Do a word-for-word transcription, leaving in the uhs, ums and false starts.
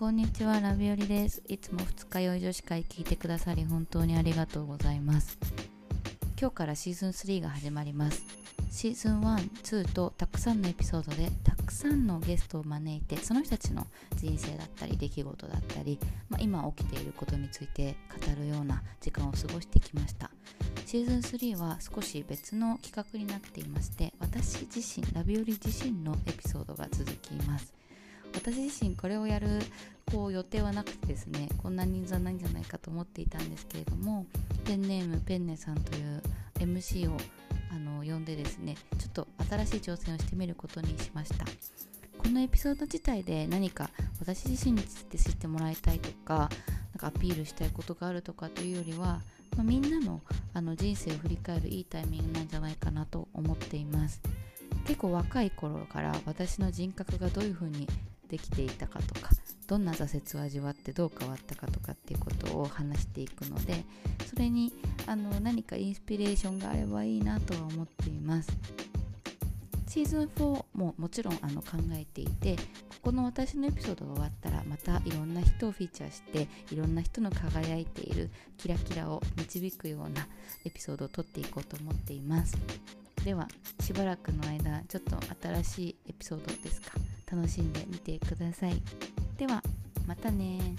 こんにちは、ラビオリです。いつも二日酔い女子会聞いてくださり本当にありがとうございます。今日からシーズンスリーが始まります。シーズンワン、ツーとたくさんのエピソードでたくさんのゲストを招いて、その人たちの人生だったり出来事だったり、まあ、今起きていることについて語るような時間を過ごしてきました。シーズンスリーは少し別の企画になっていまして、私自身、ラビオリ自身のエピソードが続きます。私自身これをやるこう予定はなくてですね、こんな人数はないんじゃないかと思っていたんですけれども、ペンネームペンネさんという エムシー をあの呼んでですね、ちょっと新しい挑戦をしてみることにしました。このエピソード自体で何か私自身について知ってもらいたいとか、なんかアピールしたいことがあるとかというよりは、まあ、みんなの、あの人生を振り返るいいタイミングなんじゃないかなと思っています。結構若い頃から私の人格がどういうふうにできていたかとか、どんな挫折を味わってどう変わったかとかっていうことを話していくので、それにあの何かインスピレーションがあればいいなとは思っています。シーズンフォーももちろんあの考えていて、ここの私のエピソードが終わったらまたいろんな人をフィーチャーして、いろんな人の輝いているキラキラを導くようなエピソードを撮っていこうと思っています。ではしばらくの間、ちょっと新しいエピソードですか、楽しんでみてください。ではまたね。